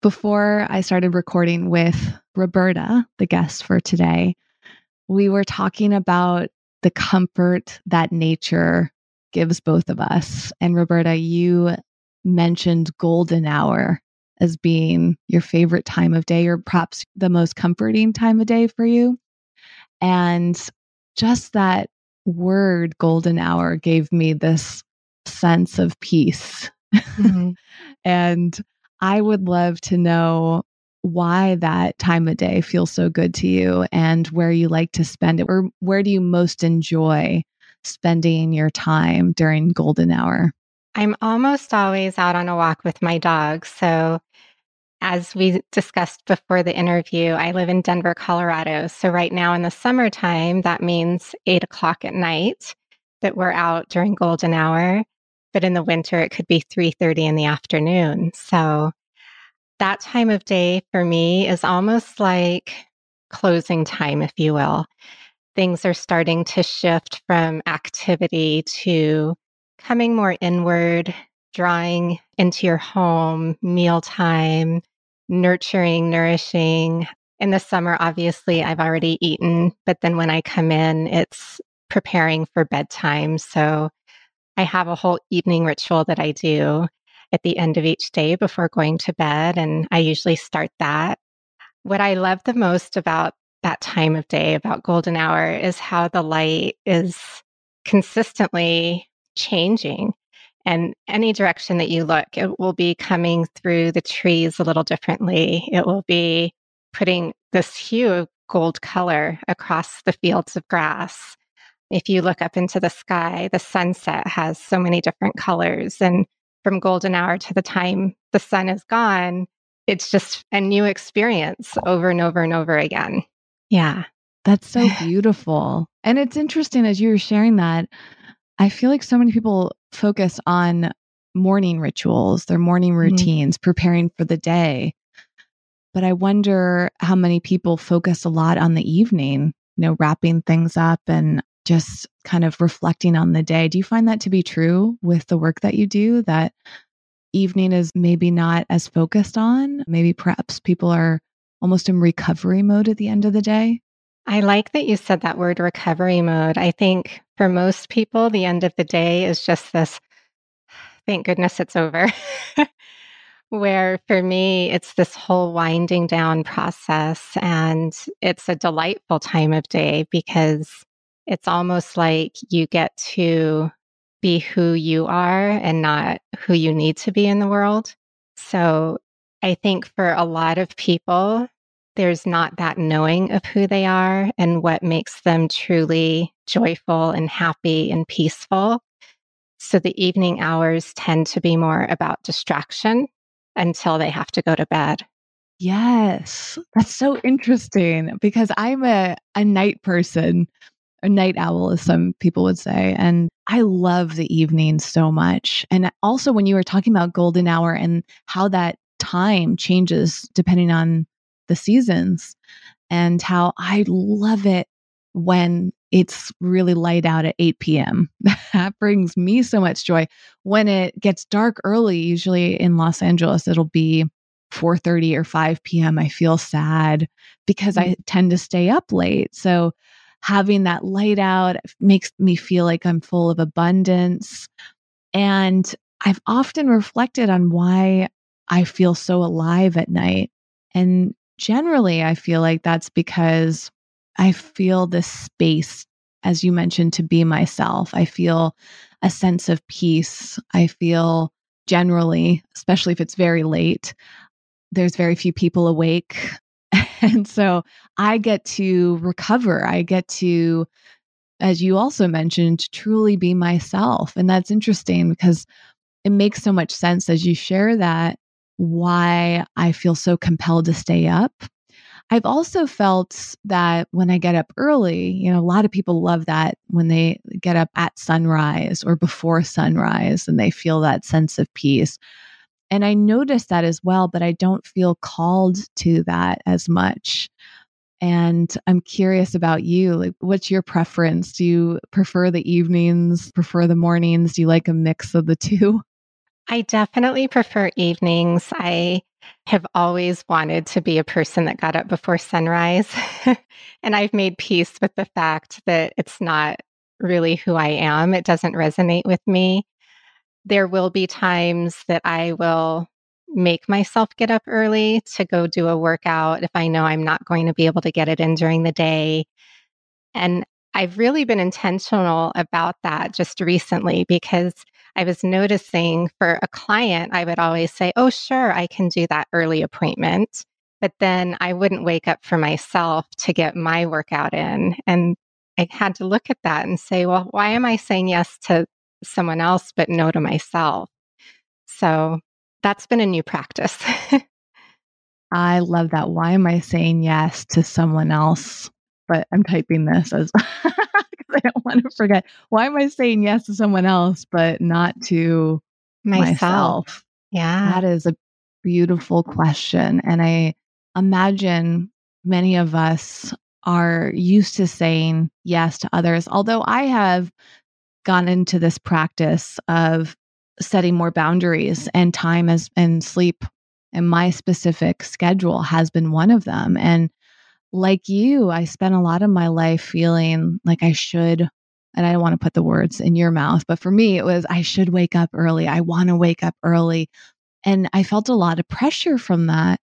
Before I started recording with Roberta, the guest for today, we were talking about the comfort that nature gives both of us. And Roberta, you mentioned golden hour as being your favorite time of day, or perhaps the most comforting time of day for you. And just that word, golden hour, gave me this sense of peace. Mm-hmm. And I would love to know why that time of day feels so good to you and where you like to spend it, or where do you most enjoy spending your time during golden hour? I'm almost always out on a walk with my dog. So as we discussed before the interview, I live in Denver, Colorado. So right now in the summertime, that means 8 o'clock at night that we're out during golden hour. But in the winter, it could be 3:30 in the afternoon. So that time of day for me is almost like closing time, if you will. Things are starting to shift from activity to coming more inward, drawing into your home, mealtime, nurturing, nourishing. In the summer, obviously, I've already eaten, but then when I come in, it's preparing for bedtime. So I have a whole evening ritual that I do at the end of each day before going to bed, and I usually start that. What I love the most about that time of day, about golden hour, is how the light is consistently changing. And any direction that you look, it will be coming through the trees a little differently. It will be putting this hue of gold color across the fields of grass. If you look up into the sky, the sunset has so many different colors. And from golden hour to the time the sun is gone, it's just a new experience over and over and over again. Yeah. That's so beautiful. And it's interesting as you were sharing that, I feel like so many people focus on morning rituals, their morning routines, preparing for the day. But I wonder how many people focus a lot on the evening, you know, wrapping things up and just kind of reflecting on the day. Do you find that to be true with the work that you do, that evening is maybe not as focused on? Maybe perhaps people are almost in recovery mode at the end of the day? I like that you said that word, recovery mode. I think for most people, the end of the day is just this, thank goodness it's over. Where for me, it's this whole winding down process. And it's a delightful time of day because it's almost like you get to be who you are and not who you need to be in the world. So I think for a lot of people, there's not that knowing of who they are and what makes them truly joyful and happy and peaceful. So the evening hours tend to be more about distraction until they have to go to bed. Yes, that's so interesting because I'm a night person. A night owl, as some people would say. And I love the evening so much. And also when you were talking about golden hour and how that time changes depending on the seasons, and how I love it when it's really light out at 8 p.m. That brings me so much joy. When it gets dark early, usually in Los Angeles, it'll be 4:30 or 5 p.m. I feel sad because I tend to stay up late. So having that light out makes me feel like I'm full of abundance. And I've often reflected on why I feel so alive at night. And generally, I feel like that's because I feel this space, as you mentioned, to be myself. I feel a sense of peace. I feel generally, especially if it's very late, there's very few people awake. And so I get to recover. I get to, as you also mentioned, truly be myself. And that's interesting because it makes so much sense as you share that, why I feel so compelled to stay up. I've also felt that when I get up early, you know, a lot of people love that when they get up at sunrise or before sunrise and they feel that sense of peace. And I notice that as well, but I don't feel called to that as much. And I'm curious about you, like, what's your preference? Do you prefer the evenings, prefer the mornings? Do you like a mix of the two? I definitely prefer evenings. I have always wanted to be a person that got up before sunrise. And I've made peace with the fact that it's not really who I am. It doesn't resonate with me. There will be times that I will make myself get up early to go do a workout if I know I'm not going to be able to get it in during the day. And I've really been intentional about that just recently, because I was noticing for a client, I would always say, oh, sure, I can do that early appointment. But then I wouldn't wake up for myself to get my workout in. And I had to look at that and say, well, why am I saying yes to someone else, but no to myself? So that's been a new practice. I love that. Why am I saying yes to someone else? But I'm typing this as I don't want to forget. Why am I saying yes to someone else, but not to myself? Yeah. That is a beautiful question. And I imagine many of us are used to saying yes to others. Although I have gone into this practice of setting more boundaries, and time and sleep and my specific schedule has been one of them. And like you, I spent a lot of my life feeling like I should, and I don't want to put the words in your mouth, but for me, it was, I should wake up early. I want to wake up early. And I felt a lot of pressure from that.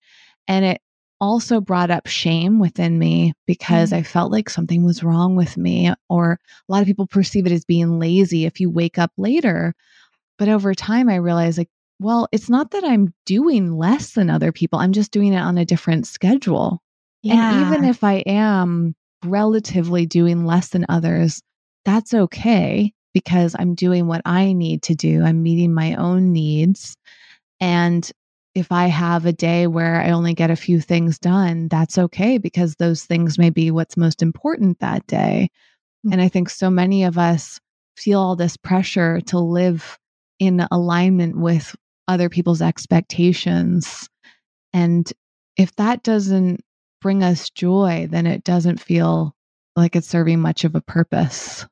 And it also brought up shame within me, because I felt like something was wrong with me, or a lot of people perceive it as being lazy if you wake up later. But over time, I realized, like, well, it's not that I'm doing less than other people. I'm just doing it on a different schedule. Yeah. And even if I am relatively doing less than others, that's okay, because I'm doing what I need to do. I'm meeting my own needs. And if I have a day where I only get a few things done, that's okay, because those things may be what's most important that day. Mm-hmm. And I think so many of us feel all this pressure to live in alignment with other people's expectations. And if that doesn't bring us joy, then it doesn't feel like it's serving much of a purpose.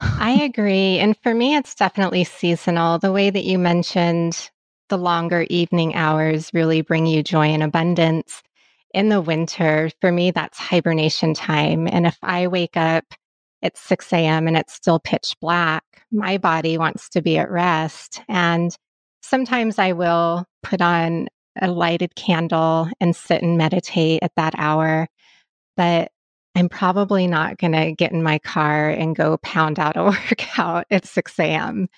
I agree. And for me, it's definitely seasonal. The way that you mentioned, the longer evening hours really bring you joy and abundance. In the winter, for me, that's hibernation time. And if I wake up at 6 a.m. and it's still pitch black, my body wants to be at rest. And sometimes I will put on a lighted candle and sit and meditate at that hour. But I'm probably not going to get in my car and go pound out a workout at 6 a.m.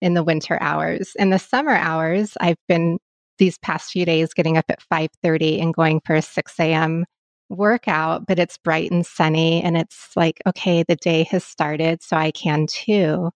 in the winter hours. In the summer hours, I've been these past few days getting up at 5:30 and going for a 6 a.m. workout, but it's bright and sunny. And it's like, okay, the day has started, so I can too.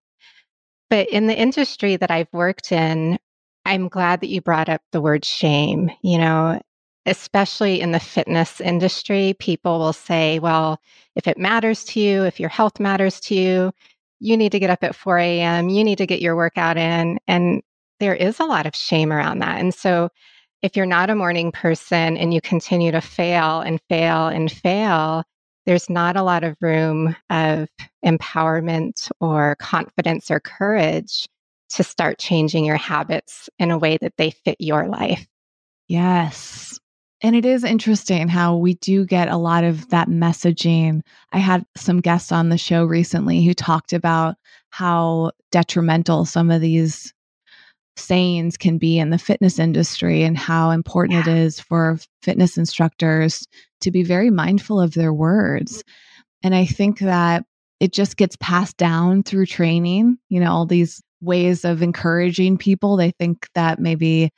But in the industry that I've worked in, I'm glad that you brought up the word shame. You know, especially in the fitness industry, people will say, well, if it matters to you, if your health matters to you, you need to get up at 4 a.m., you need to get your workout in. And there is a lot of shame around that. And so if you're not a morning person and you continue to fail and fail and fail, there's not a lot of room of empowerment or confidence or courage to start changing your habits in a way that they fit your life. Yes. And it is interesting how we do get a lot of that messaging. I had some guests on the show recently who talked about how detrimental some of these sayings can be in the fitness industry, and how important it is for fitness instructors to be very mindful of their words. And I think that it just gets passed down through training, you know, all these ways of encouraging people. They think that maybe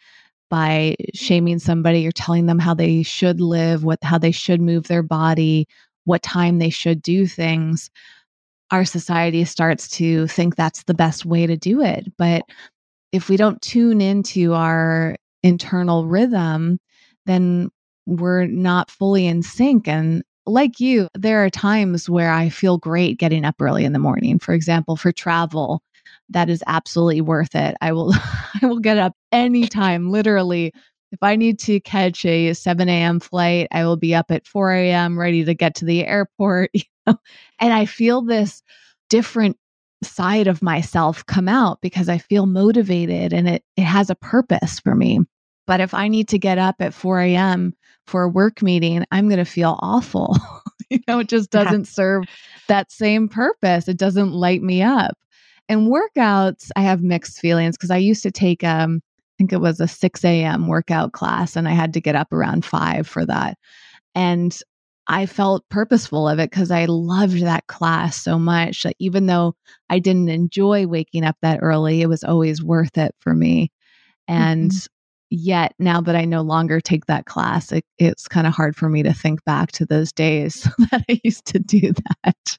by shaming somebody or telling them how they should live, how they should move their body, what time they should do things, our society starts to think that's the best way to do it. But if we don't tune into our internal rhythm, then we're not fully in sync. And like you, there are times where I feel great getting up early in the morning. For example, for travel, that is absolutely worth it. I will get up anytime, literally. If I need to catch a 7 a.m. flight, I will be up at 4 a.m. ready to get to the airport. You know? And I feel this different side of myself come out because I feel motivated and it has a purpose for me. But if I need to get up at 4 a.m. for a work meeting, I'm going to feel awful. You know, it just doesn't serve that same purpose. It doesn't light me up. And workouts, I have mixed feelings because I used to take I think it was a 6 a.m. workout class, and I had to get up around 5 for that. And I felt purposeful of it because I loved that class so much that even though I didn't enjoy waking up that early, it was always worth it for me. And yet now that I no longer take that class, it's kind of hard for me to think back to those days that I used to do that,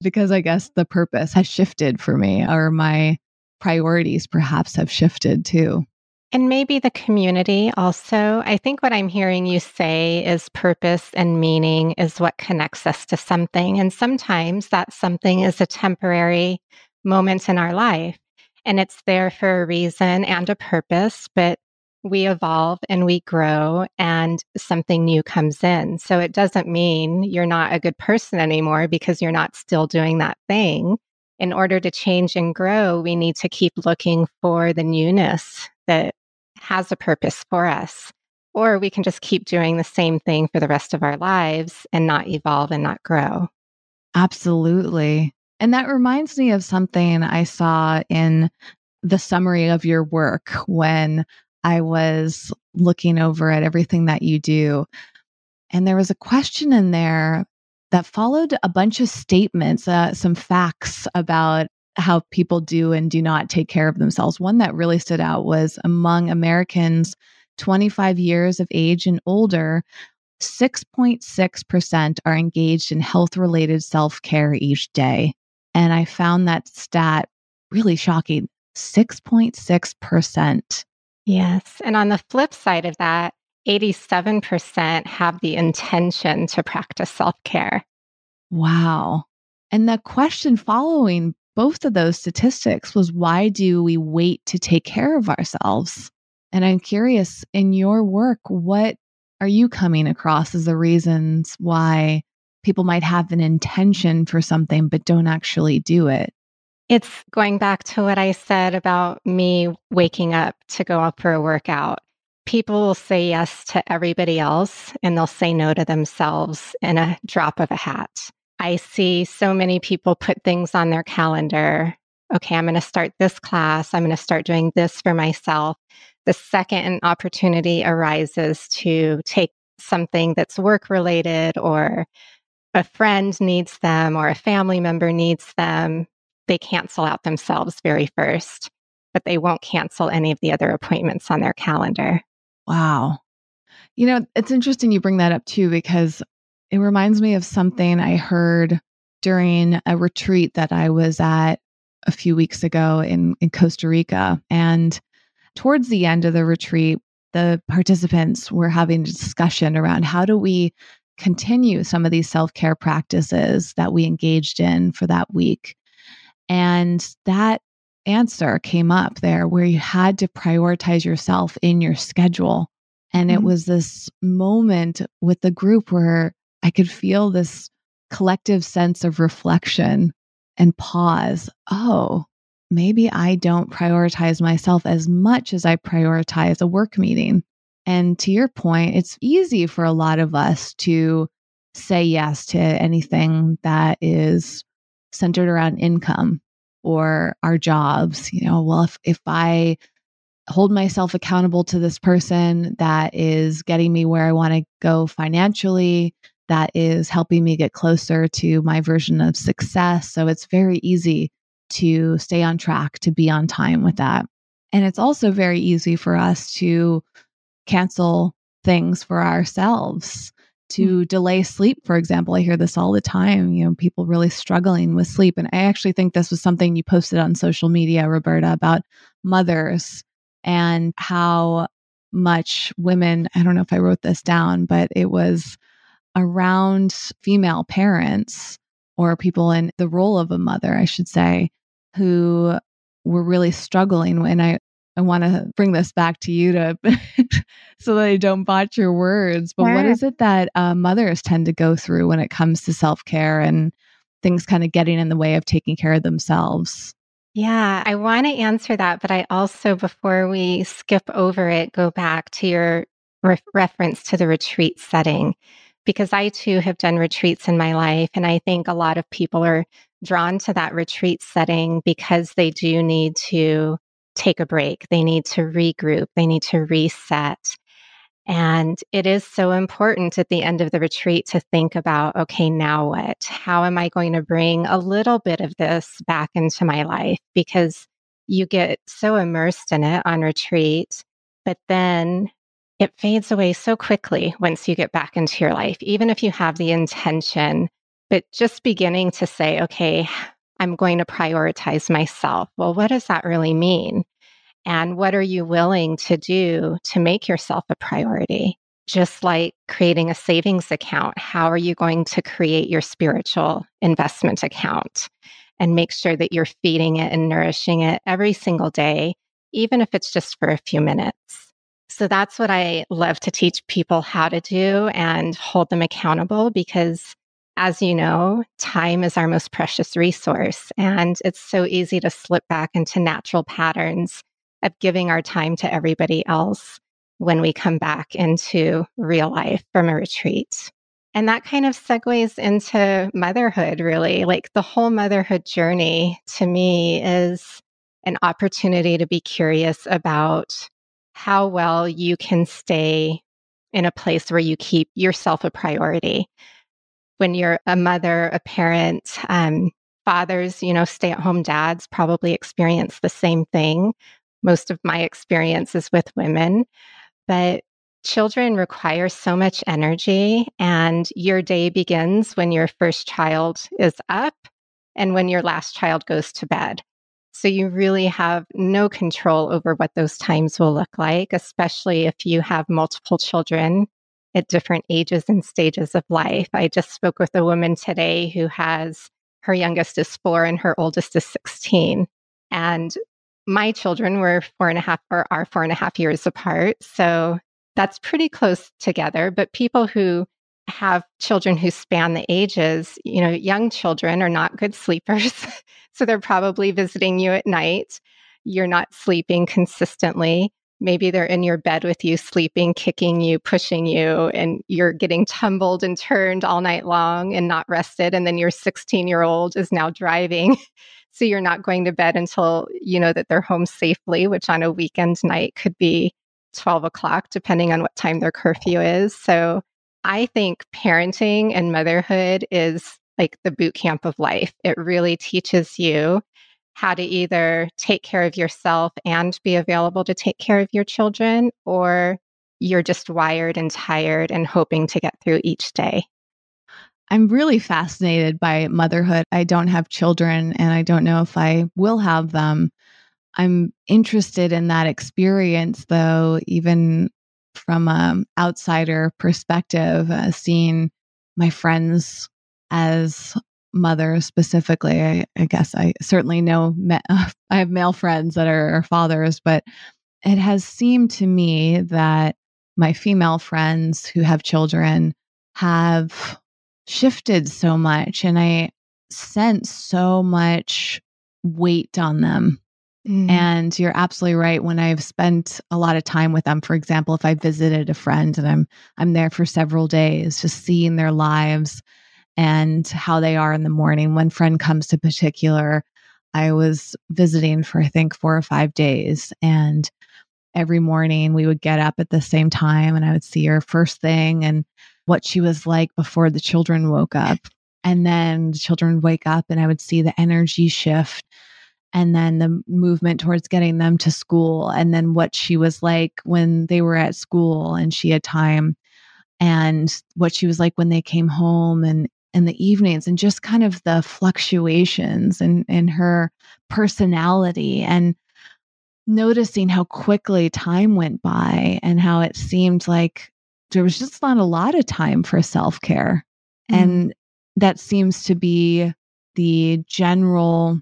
because I guess the purpose has shifted for me, or my priorities perhaps have shifted too. And maybe the community also. I think what I'm hearing you say is purpose and meaning is what connects us to something. And sometimes that something is a temporary moment in our life, and it's there for a reason and a purpose, but we evolve and we grow and something new comes in. So it doesn't mean you're not a good person anymore because you're not still doing that thing. In order to change and grow, we need to keep looking for the newness that has a purpose for us, or we can just keep doing the same thing for the rest of our lives and not evolve and not grow. Absolutely. And that reminds me of something I saw in the summary of your work when I was looking over at everything that you do. And there was a question in there that followed a bunch of statements, some facts about how people do and do not take care of themselves. One that really stood out was among Americans 25 years of age and older, 6.6% are engaged in health-related self-care each day. And I found that stat really shocking, 6.6%. Yes. And on the flip side of that, 87% have the intention to practice self-care. Wow. And the question following both of those statistics was, why do we wait to take care of ourselves? And I'm curious, in your work, what are you coming across as the reasons why people might have an intention for something but don't actually do it? It's going back to what I said about me waking up to go out for a workout. People will say yes to everybody else, and they'll say no to themselves in a drop of a hat. I see so many people put things on their calendar. Okay, I'm going to start this class. I'm going to start doing this for myself. The second an opportunity arises to take something that's work-related, or a friend needs them, or a family member needs them, they cancel out themselves very first, but they won't cancel any of the other appointments on their calendar. Wow. You know, it's interesting you bring that up too, because it reminds me of something I heard during a retreat that I was at a few weeks ago in Costa Rica. And towards the end of the retreat, the participants were having a discussion around, how do we continue some of these self-care practices that we engaged in for that week? And that answer came up there, where you had to prioritize yourself in your schedule. And it was this moment with the group where I could feel this collective sense of reflection and pause. Oh, maybe I don't prioritize myself as much as I prioritize a work meeting. And to your point, it's easy for a lot of us to say yes to anything that is centered around income or our jobs. You know, well, if I hold myself accountable to this person that is getting me where I want to go financially, that is helping me get closer to my version of success. So it's very easy to stay on track, to be on time with that. And it's also very easy for us to cancel things for ourselves, to delay sleep, for example. I hear this all the time, you know, people really struggling with sleep. And I actually think this was something you posted on social media, Roberta, about mothers and how much women, I don't know if I wrote this down, but it was around female parents or people in the role of a mother, I should say, who were really struggling. And I want to bring this back to you to so that I don't botch your words. But What is it that mothers tend to go through when it comes to self-care and things kind of getting in the way of taking care of themselves? Yeah, I want to answer that. But I also, before we skip over it, go back to your reference to the retreat setting, because I too have done retreats in my life. And I think a lot of people are drawn to that retreat setting because they do need to take a break. They need to regroup. They need to reset. And it is so important at the end of the retreat to think about, okay, now what? How am I going to bring a little bit of this back into my life? Because you get so immersed in it on retreat, but then it fades away so quickly once you get back into your life, even if you have the intention. But just beginning to say, okay, I'm going to prioritize myself. Well, what does that really mean? And what are you willing to do to make yourself a priority? Just like creating a savings account, how are you going to create your spiritual investment account and make sure that you're feeding it and nourishing it every single day, even if it's just for a few minutes? So that's what I love to teach people how to do and hold them accountable, because as you know, time is our most precious resource, and it's so easy to slip back into natural patterns of giving our time to everybody else when we come back into real life from a retreat. And that kind of segues into motherhood, really. Like the whole motherhood journey to me is an opportunity to be curious about how well you can stay in a place where you keep yourself a priority. When you're a mother, a parent, fathers, you know, stay-at-home dads probably experience the same thing. Most of my experience is with women, but children require so much energy, and your day begins when your first child is up and when your last child goes to bed. So you really have no control over what those times will look like, especially if you have multiple children at different ages and stages of life. I just spoke with a woman today who has her youngest is 4 and her oldest is 16. And my children were 4.5 years apart. So that's pretty close together. But people who have children who span the ages, you know, young children are not good sleepers. So they're probably visiting you at night. You're not sleeping consistently. Maybe they're in your bed with you, sleeping, kicking you, pushing you, and you're getting tumbled and turned all night long and not rested. And then your 16-year-old is now driving. So you're not going to bed until you know that they're home safely, which on a weekend night could be 12 o'clock, depending on what time their curfew is. So I think parenting and motherhood is like the boot camp of life. It really teaches you how to either take care of yourself and be available to take care of your children, or you're just wired and tired and hoping to get through each day. I'm really fascinated by motherhood. I don't have children, and I don't know if I will have them. I'm interested in that experience, though, even from an outsider perspective, seeing my friends as mothers specifically. I guess I certainly know I have male friends that are fathers, but it has seemed to me that my female friends who have children have shifted so much, and I sense so much weight on them. Mm. And you're absolutely right. When I've spent a lot of time with them, for example, if I visited a friend and I'm there for several days, just seeing their lives and how they are in the morning. One friend comes to particular, I was visiting for, I think, 4 or 5 days. And every morning we would get up at the same time and I would see her first thing and what she was like before the children woke up. And then the children wake up and I would see the energy shift and then the movement towards getting them to school and then what she was like when they were at school and she had time and what she was like when they came home and in the evenings, and just kind of the fluctuations in her personality, and noticing how quickly time went by and how it seemed like there was just not a lot of time for self-care. Mm. And that seems to be the general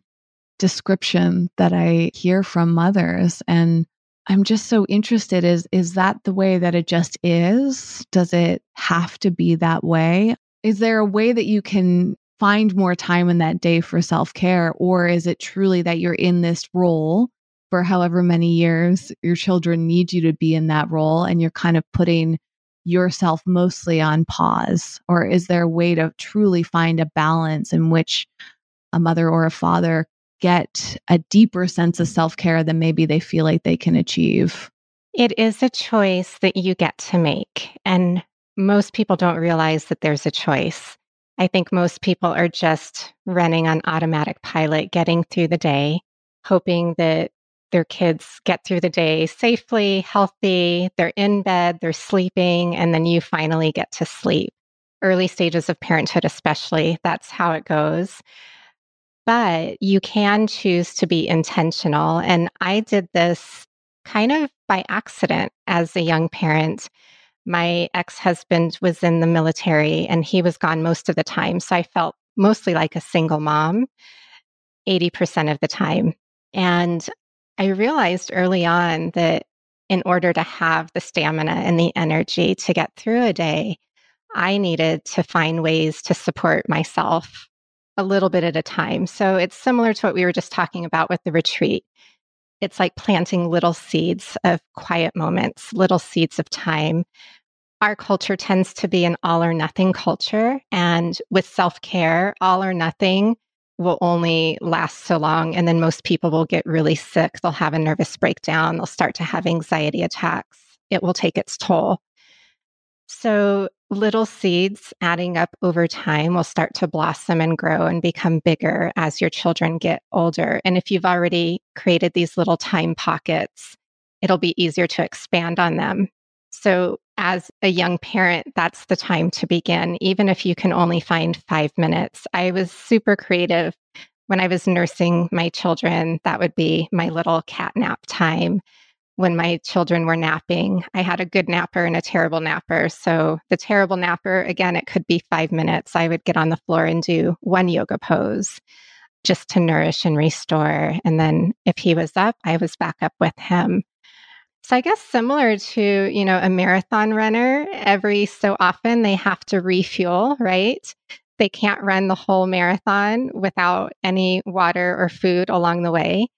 description that I hear from mothers. And I'm just so interested, is that the way that it just is? Does it have to be that way? Is there a way that you can find more time in that day for self-care? Or is it truly that you're in this role for however many years your children need you to be in that role, and you're kind of putting yourself mostly on pause? Or is there a way to truly find a balance in which a mother or a father get a deeper sense of self-care than maybe they feel like they can achieve? It is a choice that you get to make. And most people don't realize that there's a choice. I think most people are just running on automatic pilot, getting through the day, hoping that their kids get through the day safely, healthy, they're in bed, they're sleeping, and then you finally get to sleep. Early stages of parenthood especially, that's how it goes. But you can choose to be intentional. And I did this kind of by accident as a young parent. My ex-husband was in the military and he was gone most of the time. So I felt mostly like a single mom 80% of the time. And I realized early on that in order to have the stamina and the energy to get through a day, I needed to find ways to support myself a little bit at a time. So it's similar to what we were just talking about with the retreat. It's like planting little seeds of quiet moments, little seeds of time. Our culture tends to be an all or nothing culture. And with self-care, all or nothing will only last so long. And then most people will get really sick. They'll have a nervous breakdown. They'll start to have anxiety attacks. It will take its toll. So little seeds adding up over time will start to blossom and grow and become bigger as your children get older. And if you've already created these little time pockets, it'll be easier to expand on them. So as a young parent, that's the time to begin, even if you can only find 5 minutes. I was super creative when I was nursing my children. That would be my little cat nap time. When my children were napping, I had a good napper and a terrible napper. So the terrible napper, again, it could be 5 minutes. I would get on the floor and do one yoga pose just to nourish and restore. And then if he was up, I was back up with him. So I guess similar to, you know, a marathon runner, every so often they have to refuel, right? They can't run the whole marathon without any water or food along the way.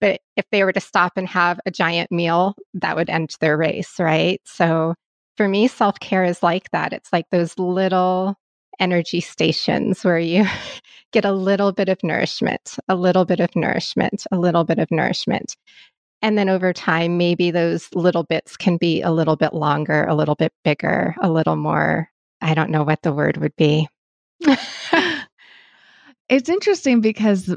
But if they were to stop and have a giant meal, that would end their race, right? So for me, self-care is like that. It's like those little energy stations where you get a little bit of nourishment, a little bit of nourishment, a little bit of nourishment. And then over time, maybe those little bits can be a little bit longer, a little bit bigger, a little more, I don't know what the word would be. It's interesting because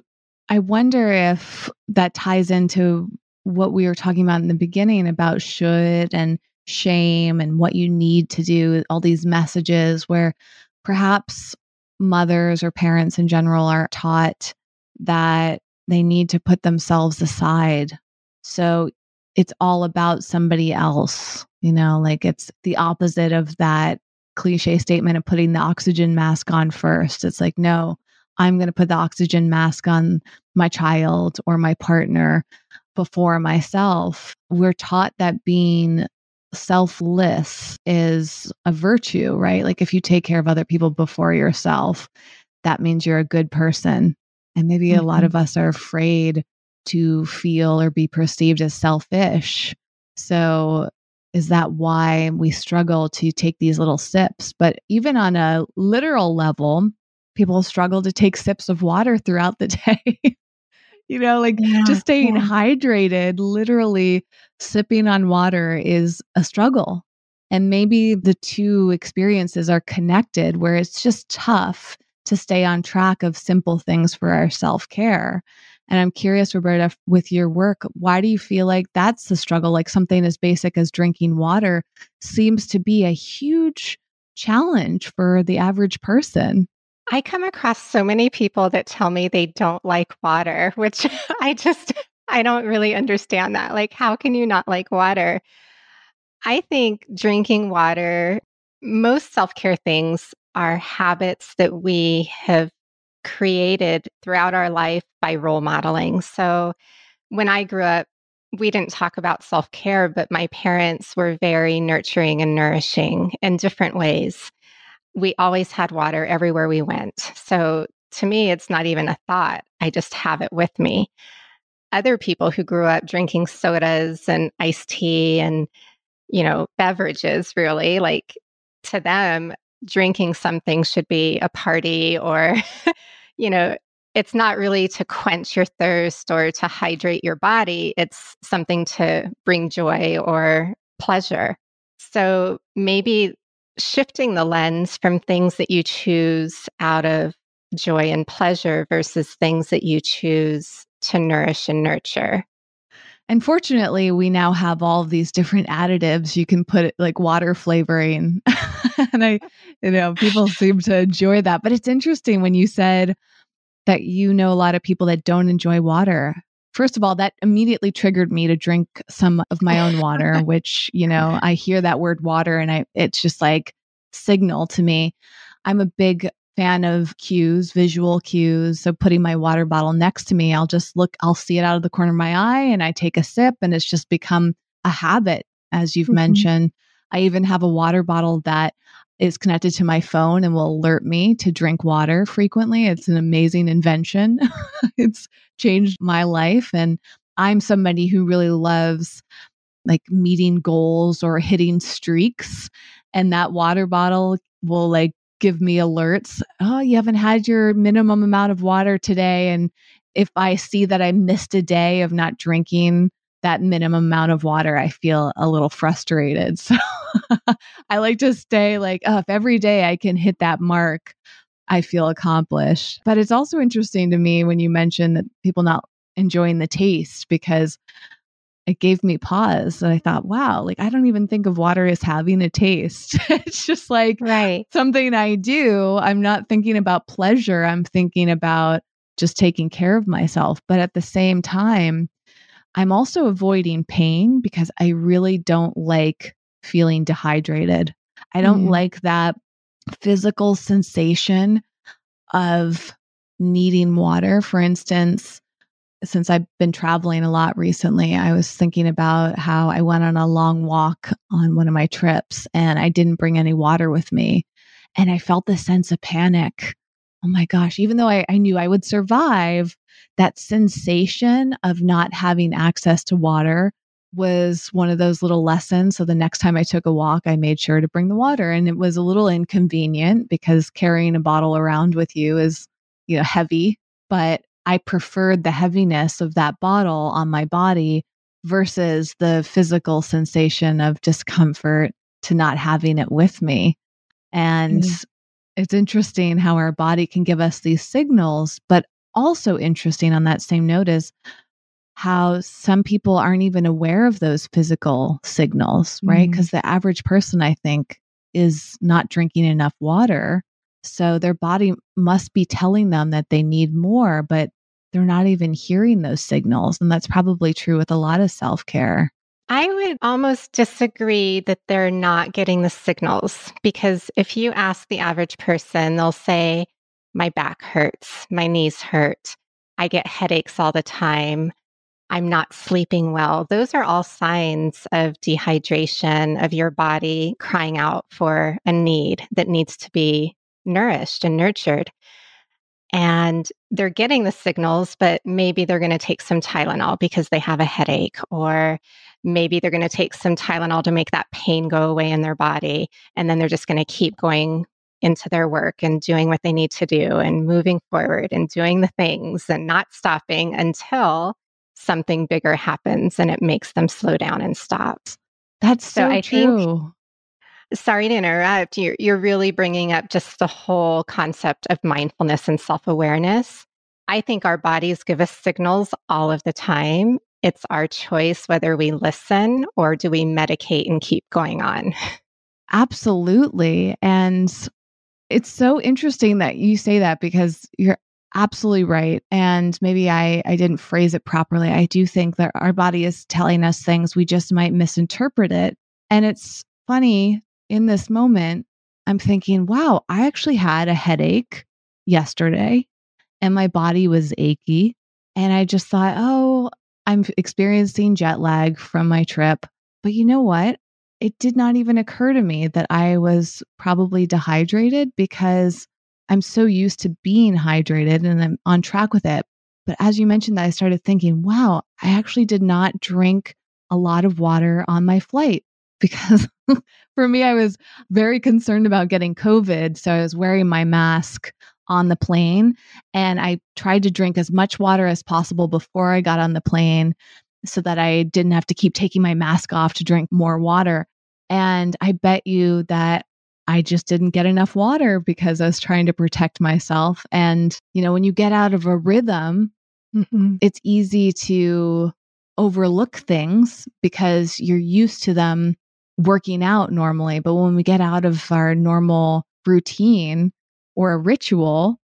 I wonder if that ties into what we were talking about in the beginning about should and shame and what you need to do, all these messages where perhaps mothers or parents in general are taught that they need to put themselves aside. So it's all about somebody else, you know, like it's the opposite of that cliche statement of putting the oxygen mask on first. It's like, no, I'm going to put the oxygen mask on my child or my partner before myself. We're taught that being selfless is a virtue, right? Like if you take care of other people before yourself, that means you're a good person. And maybe a lot of us are afraid to feel or be perceived as selfish. So is that why we struggle to take these little sips? But even on a literal level, people struggle to take sips of water throughout the day, you know, like just staying hydrated, literally sipping on water is a struggle. And maybe the two experiences are connected where it's just tough to stay on track of simple things for our self-care. And I'm curious, Roberta, with your work, why do you feel like that's the struggle? Like something as basic as drinking water seems to be a huge challenge for the average person. I come across so many people that tell me they don't like water, which I don't really understand that. Like, how can you not like water? I think drinking water, most self-care things are habits that we have created throughout our life by role modeling. So when I grew up, we didn't talk about self-care, but my parents were very nurturing and nourishing in different ways. We always had water everywhere we went. So to me, it's not even a thought. I just have it with me. Other people who grew up drinking sodas and iced tea and, you know, beverages, really, like to them, drinking something should be a party or, you know, it's not really to quench your thirst or to hydrate your body. It's something to bring joy or pleasure. So maybe shifting the lens from things that you choose out of joy and pleasure versus things that you choose to nourish and nurture. And fortunately, we now have all of these different additives. You can put it like water flavoring. And people seem to enjoy that. But it's interesting when you said that you know a lot of people that don't enjoy water. First of all, that immediately triggered me to drink some of my own water, which, you know, I hear that word water and it's just like signal to me. I'm a big fan of cues, visual cues. So putting my water bottle next to me, I'll see it out of the corner of my eye and I take a sip, and it's just become a habit, as you've mentioned. I even have a water bottle that is connected to my phone and will alert me to drink water frequently. It's an amazing invention. It's changed my life. And I'm somebody who really loves like meeting goals or hitting streaks. And that water bottle will like give me alerts. Oh, you haven't had your minimum amount of water today. And if I see that I missed a day of not drinking that minimum amount of water, I feel a little frustrated. So I like to stay like, oh, if every day I can hit that mark, I feel accomplished. But it's also interesting to me when you mentioned that people not enjoying the taste, because it gave me pause. And I thought, wow, like I don't even think of water as having a taste. It's just like something I do. I'm not thinking about pleasure. I'm thinking about just taking care of myself. But at the same time, I'm also avoiding pain because I really don't like feeling dehydrated. I don't like that physical sensation of needing water. For instance, since I've been traveling a lot recently, I was thinking about how I went on a long walk on one of my trips and I didn't bring any water with me. And I felt this sense of panic. Oh my gosh, even though I knew I would survive, that sensation of not having access to water was one of those little lessons. So the next time I took a walk, I made sure to bring the water. And it was a little inconvenient because carrying a bottle around with you is, you know, heavy, but I preferred the heaviness of that bottle on my body versus the physical sensation of discomfort to not having it with me. And it's interesting how our body can give us these signals, but also interesting on that same note is how some people aren't even aware of those physical signals, right? Because the average person, I think, is not drinking enough water. So their body must be telling them that they need more, but they're not even hearing those signals. And that's probably true with a lot of self-care. I would almost disagree that they're not getting the signals, because if you ask the average person, they'll say, my back hurts, my knees hurt, I get headaches all the time, I'm not sleeping well. Those are all signs of dehydration, of your body crying out for a need that needs to be nourished and nurtured. And they're getting the signals, but maybe they're going to take some Tylenol because they have a headache, or maybe they're going to take some Tylenol to make that pain go away in their body. And then they're just going to keep going into their work and doing what they need to do and moving forward and doing the things and not stopping until something bigger happens and it makes them slow down and stop. That's so true. Sorry to interrupt. You're really bringing up just the whole concept of mindfulness and self-awareness. I think our bodies give us signals all of the time. It's our choice whether we listen or do we medicate and keep going on. Absolutely. And it's so interesting that you say that because you're absolutely right. And maybe I didn't phrase it properly. I do think that our body is telling us things. We just might misinterpret it. And it's funny, in this moment, I'm thinking, wow, I actually had a headache yesterday and my body was achy. And I just thought, oh, I'm experiencing jet lag from my trip. But you know what? It did not even occur to me that I was probably dehydrated because I'm so used to being hydrated and I'm on track with it. But as you mentioned that, I started thinking, wow, I actually did not drink a lot of water on my flight because for me, I was very concerned about getting COVID. So I was wearing my mask on the plane and I tried to drink as much water as possible before I got on the plane so that I didn't have to keep taking my mask off to drink more water. And I bet you that I just didn't get enough water because I was trying to protect myself. And, you know, when you get out of a rhythm, it's easy to overlook things because you're used to them working out normally. But when we get out of our normal routine or a ritual,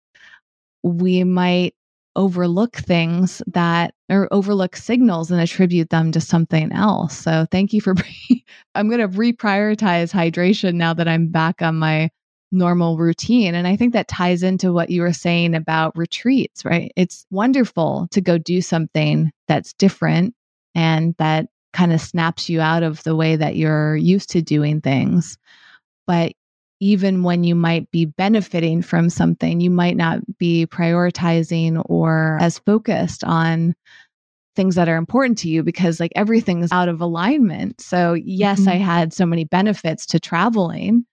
we might overlook things that, or overlook signals and attribute them to something else. So thank you for bringing, I'm going to reprioritize hydration now that I'm back on my normal routine. And I think that ties into what you were saying about retreats, right? It's wonderful to go do something that's different and that kind of snaps you out of the way that you're used to doing things. But even when you might be benefiting from something, you might not be prioritizing or as focused on things that are important to you because like everything's out of alignment. So yes, I had so many benefits to traveling,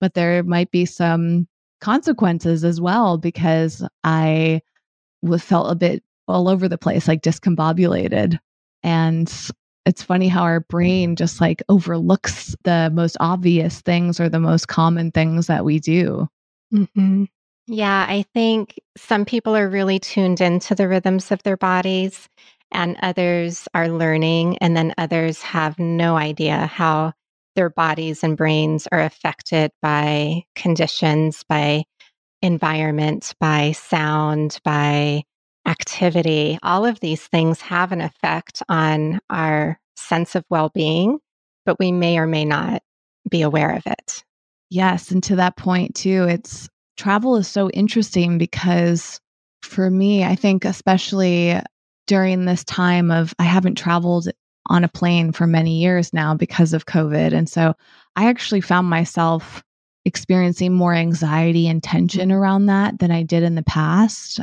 but there might be some consequences as well because I felt a bit all over the place, like discombobulated. And it's funny how our brain just like overlooks the most obvious things or the most common things that we do. Yeah, I think some people are really tuned into the rhythms of their bodies and others are learning, and then others have no idea how their bodies and brains are affected by conditions, by environment, by sound, by activity. All of these things have an effect on our sense of well-being, but we may or may not be aware of it. Yes. And to that point too, it's travel is so interesting because for me, I think especially during this time of, I haven't traveled on a plane for many years now because of COVID. And so I actually found myself experiencing more anxiety and tension around that than I did in the past.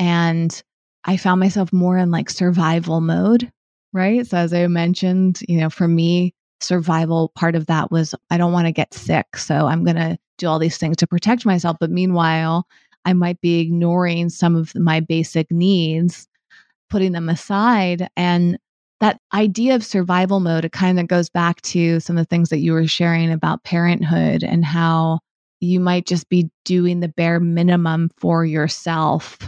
And I found myself more in like survival mode, right? So as I mentioned, you know, for me, survival part of that was I don't want to get sick. So I'm going to do all these things to protect myself. But meanwhile, I might be ignoring some of my basic needs, putting them aside. And that idea of survival mode, it kind of goes back to some of the things that you were sharing about parenthood and how you might just be doing the bare minimum for yourself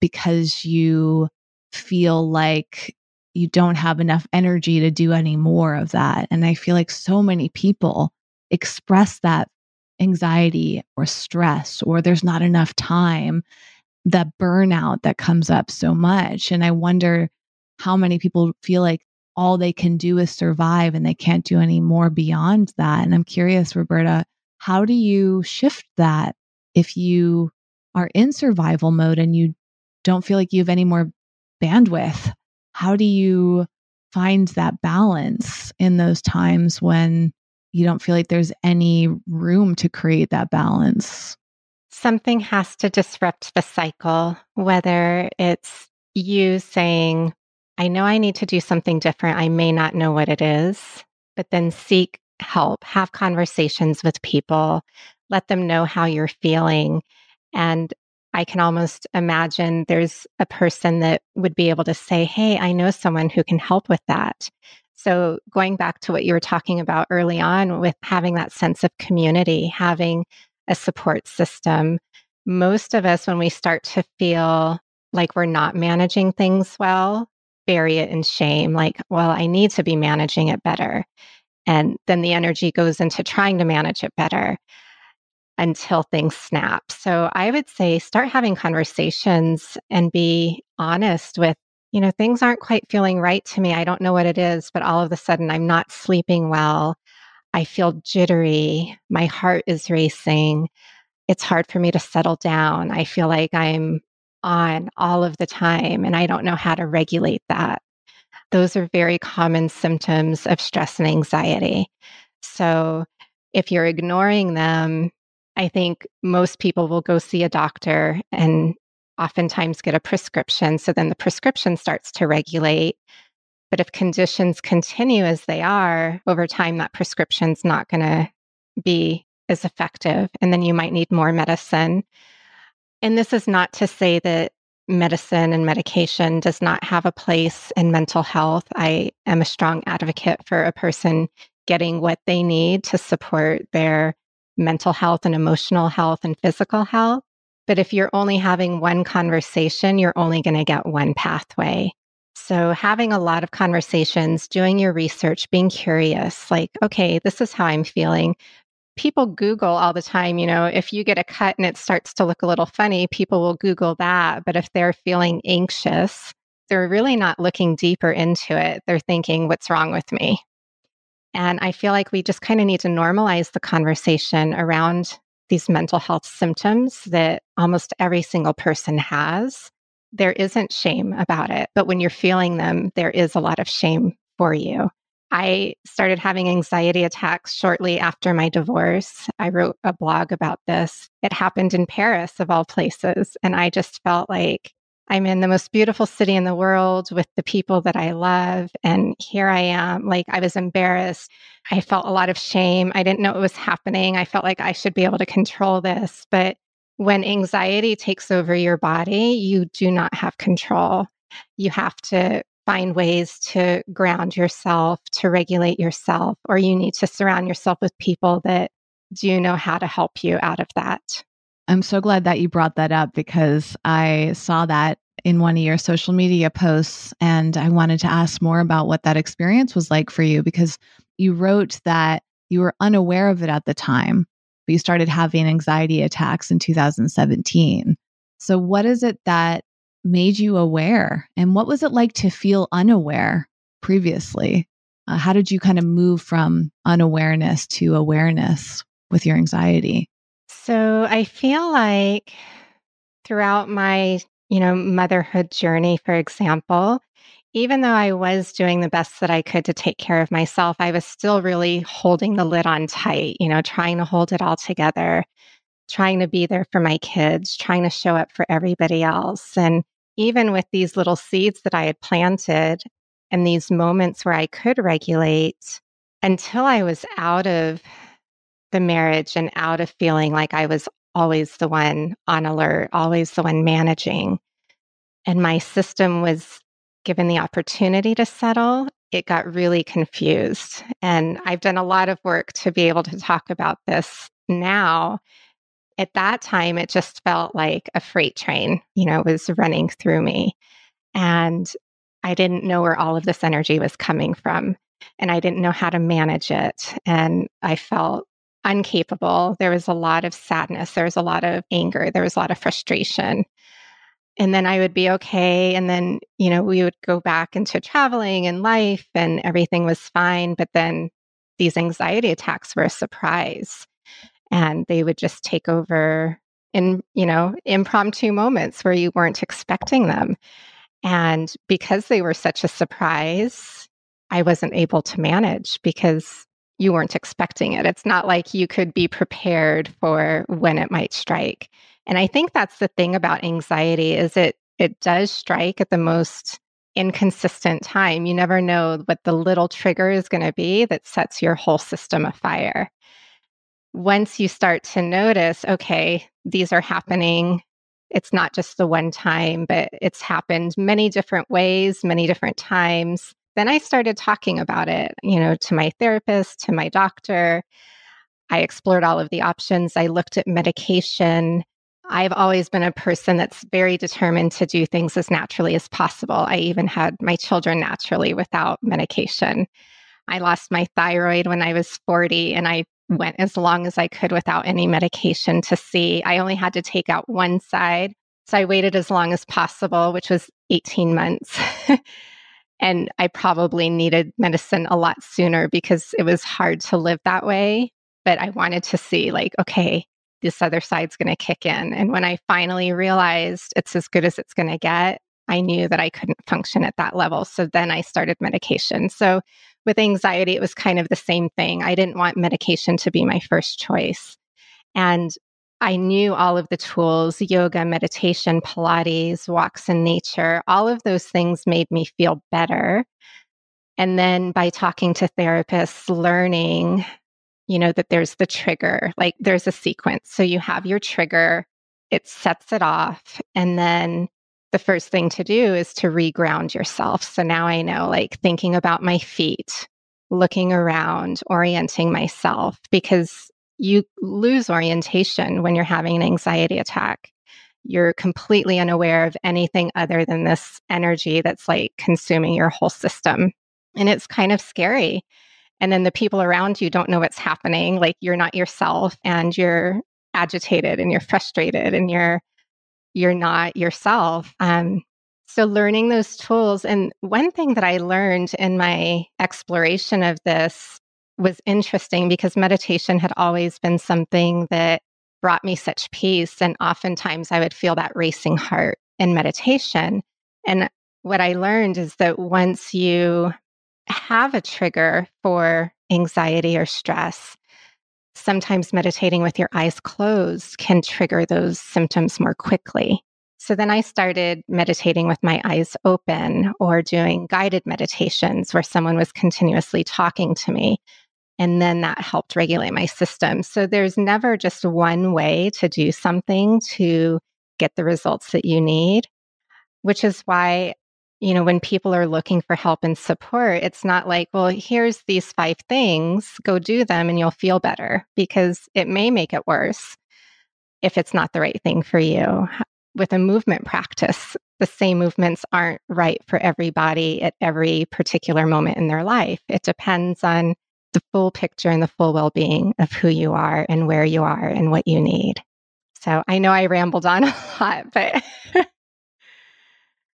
because you feel like you don't have enough energy to do any more of that. And I feel like so many people express that anxiety or stress, or there's not enough time, that burnout that comes up so much. And I wonder how many people feel like all they can do is survive and they can't do any more beyond that. And I'm curious, Roberta, how do you shift that if you are in survival mode and you don't feel like you have any more bandwidth? How do you find that balance in those times when you don't feel like there's any room to create that balance? Something has to disrupt the cycle, whether it's you saying, I know I need to do something different. I may not know what it is, but then seek help, have conversations with people, let them know how you're feeling. And I can almost imagine there's a person that would be able to say, hey, I know someone who can help with that. So going back to what you were talking about early on with having that sense of community, having a support system, most of us, when we start to feel like we're not managing things well, bury it in shame. Like, well, I need to be managing it better. And then the energy goes into trying to manage it better until things snap. So I would say start having conversations and be honest with, you know, things aren't quite feeling right to me. I don't know what it is, but all of a sudden I'm not sleeping well. I feel jittery. My heart is racing. It's hard for me to settle down. I feel like I'm on all of the time and I don't know how to regulate that. Those are very common symptoms of stress and anxiety. So if you're ignoring them, I think most people will go see a doctor and oftentimes get a prescription. So then the prescription starts to regulate. But if conditions continue as they are, over time, that prescription's not going to be as effective. And then you might need more medicine. And this is not to say that medicine and medication does not have a place in mental health. I am a strong advocate for a person getting what they need to support their mental health and emotional health and physical health. But if you're only having one conversation, you're only going to get one pathway. So having a lot of conversations, doing your research, being curious, like, okay, this is how I'm feeling. People Google all the time, you know, if you get a cut and it starts to look a little funny, people will Google that. But if they're feeling anxious, they're really not looking deeper into it. They're thinking, what's wrong with me? And I feel like we just kind of need to normalize the conversation around these mental health symptoms that almost every single person has. There isn't shame about it, but when you're feeling them, there is a lot of shame for you. I started having anxiety attacks shortly after my divorce. I wrote a blog about this. It happened in Paris, of all places, and I just felt like I'm in the most beautiful city in the world with the people that I love, and here I am. Like, I was embarrassed. I felt a lot of shame. I didn't know it was happening. I felt like I should be able to control this, but when anxiety takes over your body, you do not have control. You have to find ways to ground yourself, to regulate yourself, or you need to surround yourself with people that do know how to help you out of that. I'm so glad that you brought that up because I saw that in one of your social media posts, and I wanted to ask more about what that experience was like for you because you wrote that you were unaware of it at the time, but you started having anxiety attacks in 2017. So what is it that made you aware? And what was it like to feel unaware previously? How did you kind of move from unawareness to awareness with your anxiety? So I feel like throughout my, motherhood journey, for example, even though I was doing the best that I could to take care of myself, I was still really holding the lid on tight, trying to hold it all together, trying to be there for my kids, trying to show up for everybody else. And even with these little seeds that I had planted and these moments where I could regulate, until I was out of the marriage and out of feeling like I was always the one on alert, always the one managing, and my system was given the opportunity to settle, it got really confused. And I've done a lot of work to be able to talk about this now. At that time, it just felt like a freight train, was running through me. And I didn't know where all of this energy was coming from. And I didn't know how to manage it. And I felt incapable. There was a lot of sadness. There was a lot of anger. There was a lot of frustration. And then I would be okay. And then, we would go back into traveling and life and everything was fine. But then these anxiety attacks were a surprise and they would just take over in, impromptu moments where you weren't expecting them. And because they were such a surprise, I wasn't able to manage because you weren't expecting it. It's not like you could be prepared for when it might strike. And I think that's the thing about anxiety is it does strike at the most inconsistent time. You never know what the little trigger is going to be that sets your whole system afire. Once you start to notice, okay, these are happening, it's not just the one time, but it's happened many different ways, many different times. Then I started talking about it, to my therapist, to my doctor. I explored all of the options. I looked at medication. I've always been a person that's very determined to do things as naturally as possible. I even had my children naturally without medication. I lost my thyroid when I was 40, and I went as long as I could without any medication to see. I only had to take out one side. So I waited as long as possible, which was 18 months. And I probably needed medicine a lot sooner because it was hard to live that way. But I wanted to see, like, okay, this other side's going to kick in. And when I finally realized it's as good as it's going to get, I knew that I couldn't function at that level. So then I started medication. So with anxiety, it was kind of the same thing. I didn't want medication to be my first choice. And I knew all of the tools, yoga, meditation, Pilates, walks in nature, all of those things made me feel better. And then by talking to therapists, learning, you know, that there's the trigger, like there's a sequence. So you have your trigger, it sets it off. And then the first thing to do is to reground yourself. So now I know, like, thinking about my feet, looking around, orienting myself, because you lose orientation when you're having an anxiety attack. You're completely unaware of anything other than this energy that's like consuming your whole system. And it's kind of scary. And then the people around you don't know what's happening. Like, you're not yourself, and you're agitated, and you're frustrated, and you're not yourself. So learning those tools. And one thing that I learned in my exploration of this was interesting, because meditation had always been something that brought me such peace. And oftentimes I would feel that racing heart in meditation. And what I learned is that once you have a trigger for anxiety or stress, sometimes meditating with your eyes closed can trigger those symptoms more quickly. So then I started meditating with my eyes open, or doing guided meditations where someone was continuously talking to me. And then that helped regulate my system. So there's never just one way to do something to get the results that you need, which is why, you know, when people are looking for help and support, it's not like, well, here's these 5 things, go do them and you'll feel better, because it may make it worse if it's not the right thing for you. With a movement practice, the same movements aren't right for everybody at every particular moment in their life. It depends on the full picture and the full well-being of who you are and where you are and what you need. So I know I rambled on a lot, but...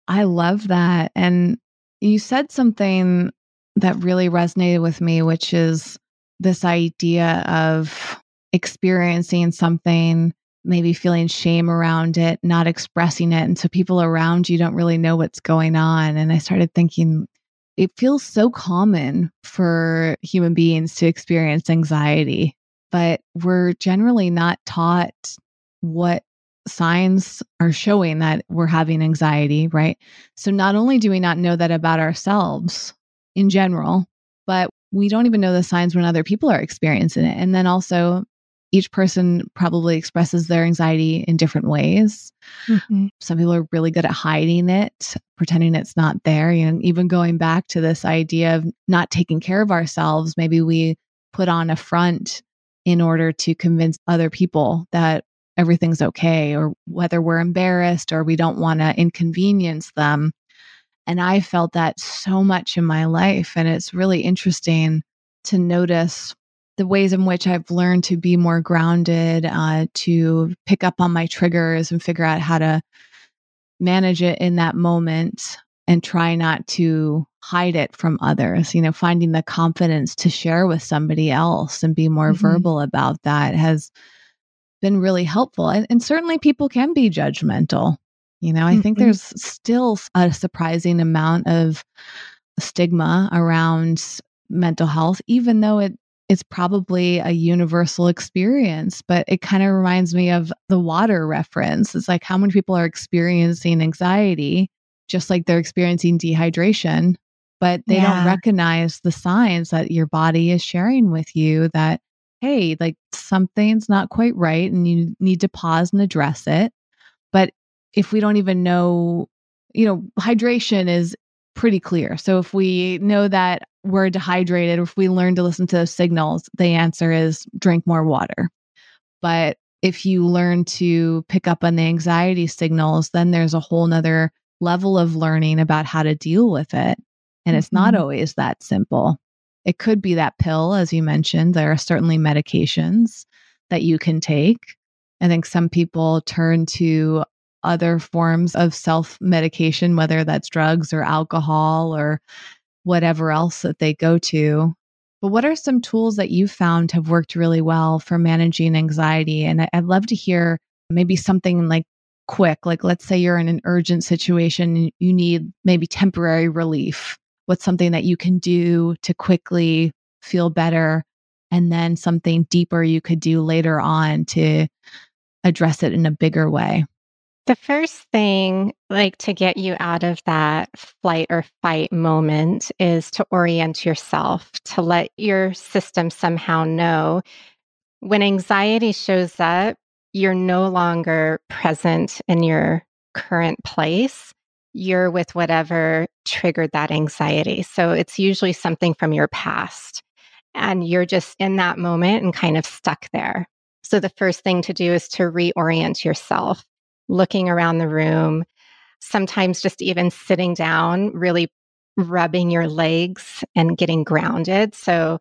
I love that. And you said something that really resonated with me, which is this idea of experiencing something, maybe feeling shame around it, not expressing it. And so people around you don't really know what's going on. And I started thinking, it feels so common for human beings to experience anxiety, but we're generally not taught what signs are showing that we're having anxiety, right? So not only do we not know that about ourselves in general, but we don't even know the signs when other people are experiencing it. And then also, each person probably expresses their anxiety in different ways. Mm-hmm. Some people are really good at hiding it, pretending it's not there. And even going back to this idea of not taking care of ourselves, maybe we put on a front in order to convince other people that everything's okay, or whether we're embarrassed or we don't want to inconvenience them. And I felt that so much in my life. And it's really interesting to notice the ways in which I've learned to be more grounded, to pick up on my triggers and figure out how to manage it in that moment and try not to hide it from others. You know, finding the confidence to share with somebody else and be more verbal about that has been really helpful. And certainly people can be judgmental. You know, I think there's still a surprising amount of stigma around mental health, even though it's probably a universal experience. But it kind of reminds me of the water reference. It's like, how many people are experiencing anxiety, just like they're experiencing dehydration, but they don't recognize the signs that your body is sharing with you that, hey, like something's not quite right and you need to pause and address it. But if we don't even know, you know, hydration is pretty clear. So if we know that we're dehydrated, or if we learn to listen to those signals, the answer is drink more water. But if you learn to pick up on the anxiety signals, then there's a whole nother level of learning about how to deal with it. And it's not always that simple. It could be that pill, as you mentioned. There are certainly medications that you can take. I think some people turn to other forms of self-medication, whether that's drugs or alcohol or whatever else that they go to. But what are some tools that you found have worked really well for managing anxiety? And I'd love to hear maybe something like quick, like let's say you're in an urgent situation and you need maybe temporary relief. What's something that you can do to quickly feel better? And then something deeper you could do later on to address it in a bigger way. The first thing, like to get you out of that flight or fight moment, is to orient yourself, to let your system somehow know when anxiety shows up, you're no longer present in your current place. You're with whatever triggered that anxiety. So it's usually something from your past. And you're just in that moment and kind of stuck there. So the first thing to do is to reorient yourself, looking around the room, sometimes just even sitting down, really rubbing your legs and getting grounded. So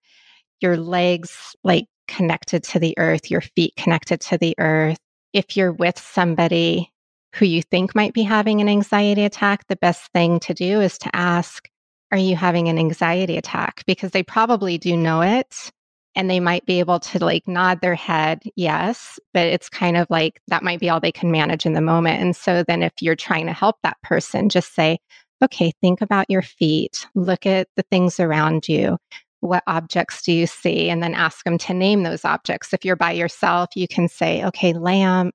your legs like connected to the earth, your feet connected to the earth. If you're with somebody who you think might be having an anxiety attack, the best thing to do is to ask, are you having an anxiety attack? Because they probably do know it and they might be able to like nod their head, yes, but it's kind of like that might be all they can manage in the moment. And so then if you're trying to help that person, just say, okay, think about your feet, look at the things around you. What objects do you see? And then ask them to name those objects. If you're by yourself, you can say, okay, lamp,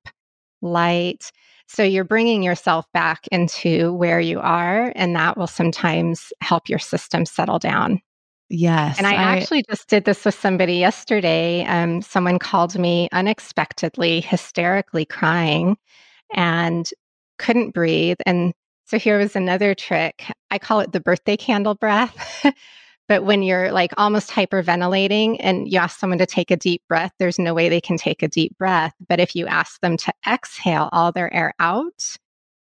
light. So you're bringing yourself back into where you are, and that will sometimes help your system settle down. Yes. And I actually just did this with somebody yesterday. Someone called me unexpectedly, hysterically crying and couldn't breathe. And so here was another trick. I call it the birthday candle breath. But when you're like almost hyperventilating and you ask someone to take a deep breath, there's no way they can take a deep breath. But if you ask them to exhale all their air out,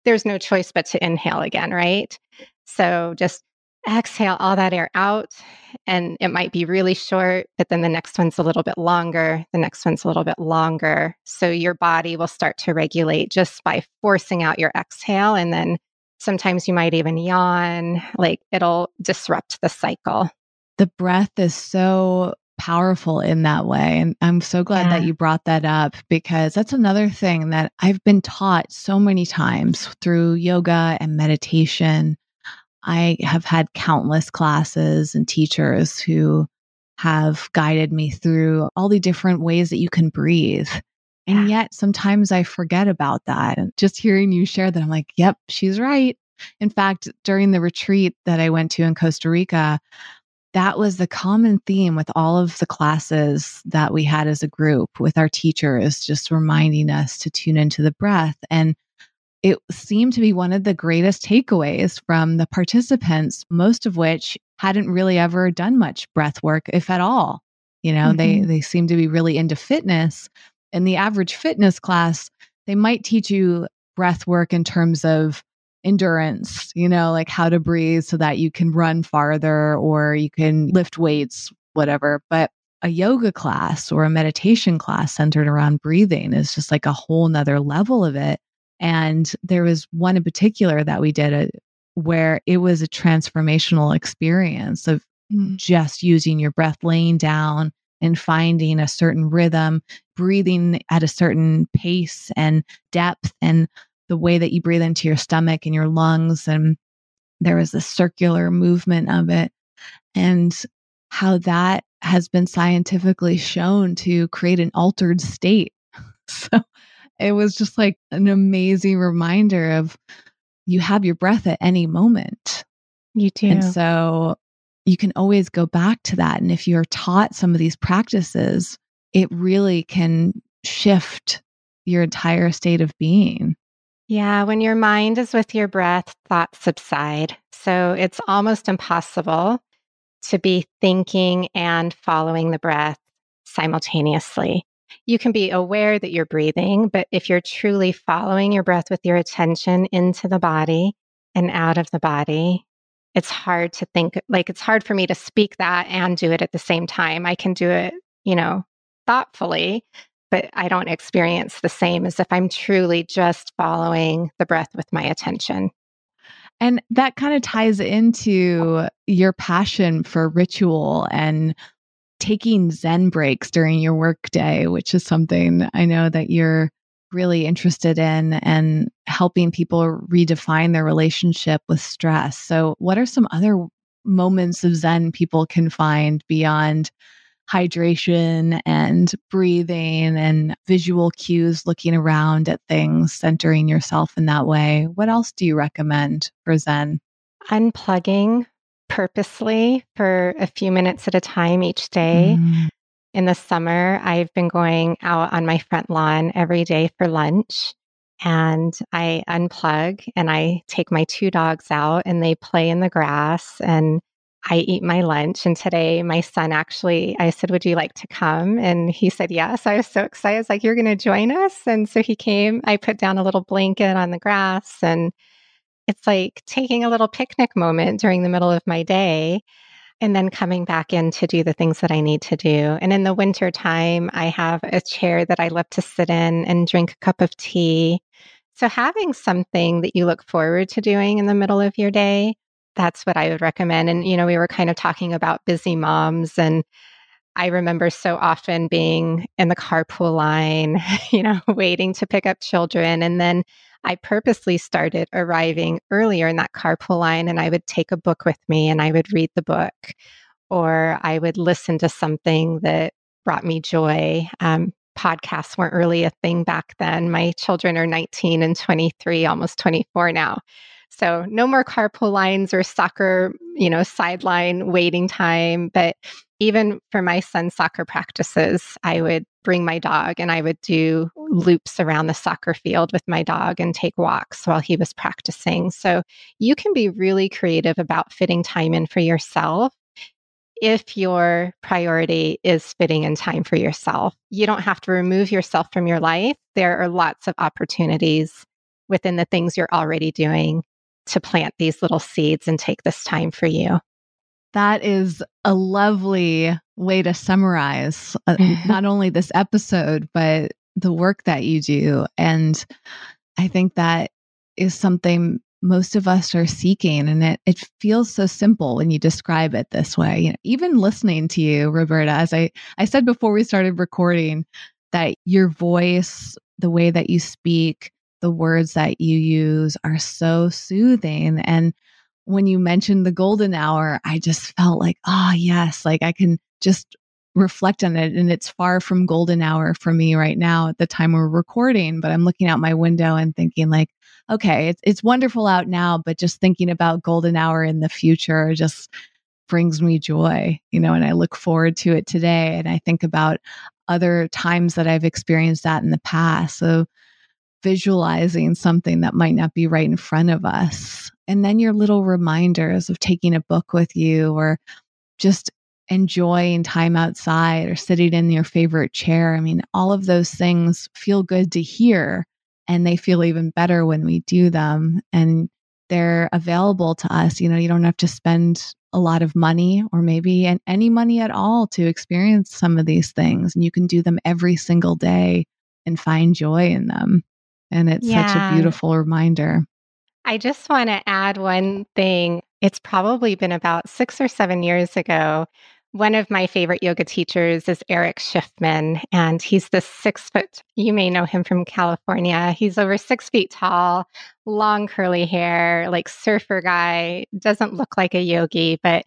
there's no choice but to inhale again, right? So just exhale all that air out. And it might be really short, but then the next one's a little bit longer. The next one's a little bit longer. So your body will start to regulate just by forcing out your exhale. And then sometimes you might even yawn, like it'll disrupt the cycle. The breath is so powerful in that way. And I'm so glad that you brought that up, because that's another thing that I've been taught so many times through yoga and meditation. I have had countless classes and teachers who have guided me through all the different ways that you can breathe. And yet sometimes I forget about that. And just hearing you share that, I'm like, yep, she's right. In fact, during the retreat that I went to in Costa Rica, that was the common theme with all of the classes that we had as a group with our teachers, just reminding us to tune into the breath. And it seemed to be one of the greatest takeaways from the participants, most of which hadn't really ever done much breath work, if at all. You know, they seemed to be really into fitness. In the average fitness class, they might teach you breath work in terms of endurance, you know, like how to breathe so that you can run farther or you can lift weights, whatever. But a yoga class or a meditation class centered around breathing is just like a whole nother level of it. And there was one in particular that we did where it was a transformational experience of just using your breath, laying down, and finding a certain rhythm, breathing at a certain pace and depth, and the way that you breathe into your stomach and your lungs. And there was a circular movement of it, and how that has been scientifically shown to create an altered state. So it was just like an amazing reminder of you have your breath at any moment. You do. And so you can always go back to that. And if you're taught some of these practices, it really can shift your entire state of being. Yeah. When your mind is with your breath, thoughts subside. So it's almost impossible to be thinking and following the breath simultaneously. you can be aware that you're breathing, but if you're truly following your breath with your attention into the body and out of the body, it's hard to think, like it's hard for me to speak that and do it at the same time. I can do it, you know, thoughtfully, but I don't experience the same as if I'm truly just following the breath with my attention. And that kind of ties into your passion for ritual and taking Zen breaks during your workday, which is something I know that you're really interested in and helping people redefine their relationship with stress. So what are some other moments of Zen people can find beyond hydration and breathing and visual cues, looking around at things, centering yourself in that way? What else do you recommend for Zen? Unplugging purposely for a few minutes at a time each day. In the summer, I've been going out on my front lawn every day for lunch, and I unplug and I take my two dogs out and they play in the grass and I eat my lunch. And today my son actually, I said, would you like to come? And he said, yes. I was so excited. I was like, you're going to join us? And so he came. I put down a little blanket on the grass, and it's like taking a little picnic moment during the middle of my day and then coming back in to do the things that I need to do. And in the winter time, I have a chair that I love to sit in and drink a cup of tea. So having something that you look forward to doing in the middle of your day, that's what I would recommend. And, you know, we were kind of talking about busy moms, and I remember so often being in the carpool line, you know, waiting to pick up children. And then I purposely started arriving earlier in that carpool line, and I would take a book with me and I would read the book, or I would listen to something that brought me joy. Podcasts weren't really a thing back then. My children are 19 and 23, almost 24 now. So no more carpool lines or soccer, you know, sideline waiting time. But even for my son's soccer practices, I would bring my dog and I would do loops around the soccer field with my dog and take walks while he was practicing. So you can be really creative about fitting time in for yourself if your priority is fitting in time for yourself. You don't have to remove yourself from your life. There are lots of opportunities within the things you're already doing to plant these little seeds and take this time for you. That is a lovely way to summarize not only this episode, but the work that you do. And I think that is something most of us are seeking. And it feels so simple when you describe it this way. You know, even listening to you, Roberta, as I said before we started recording, that your voice, the way that you speak, the words that you use are so soothing. And when you mentioned the golden hour, I just felt like, oh, yes, like I can just reflect on it. And it's far from golden hour for me right now at the time we're recording, but I'm looking out my window and thinking like, okay, it's wonderful out now, but just thinking about golden hour in the future just brings me joy, you know, and I look forward to it today. And I think about other times that I've experienced that in the past. So visualizing something that might not be right in front of us. And then your little reminders of taking a book with you or just enjoying time outside or sitting in your favorite chair. I mean, all of those things feel good to hear, and they feel even better when we do them. And they're available to us. You know, you don't have to spend a lot of money or maybe any money at all to experience some of these things. And you can do them every single day and find joy in them. And it's such a beautiful reminder. I just want to add one thing. It's probably been about 6 or 7 years ago. One of my favorite yoga teachers is Eric Schiffman, and he's this 6 foot, you may know him from California. He's over 6 feet tall, long curly hair, like surfer guy, doesn't look like a yogi, but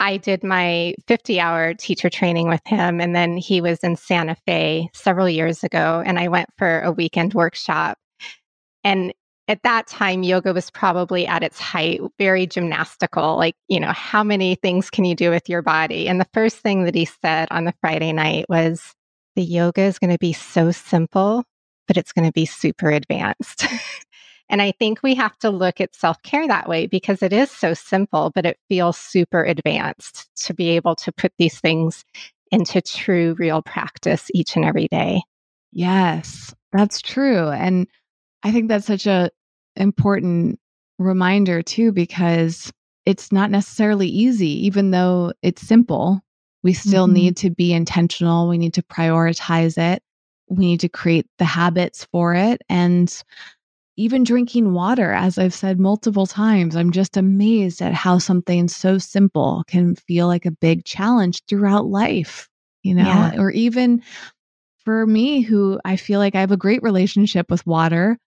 I did my 50-hour teacher training with him, and then he was in Santa Fe several years ago, and I went for a weekend workshop. And at that time, yoga was probably at its height, very gymnastical, like, you know, how many things can you do with your body? And the first thing that he said on the Friday night was, the yoga is going to be so simple, but it's going to be super advanced. And I think we have to look at self-care that way, because it is so simple, but it feels super advanced to be able to put these things into true, real practice each and every day. Yes, that's true. And I think that's such an important reminder too, because it's not necessarily easy, even though it's simple. We still need to be intentional. We need to prioritize it. We need to create the habits for it. And even drinking water, as I've said multiple times, I'm just amazed at how something so simple can feel like a big challenge throughout life, you know, or even for me, who I feel like I have a great relationship with water,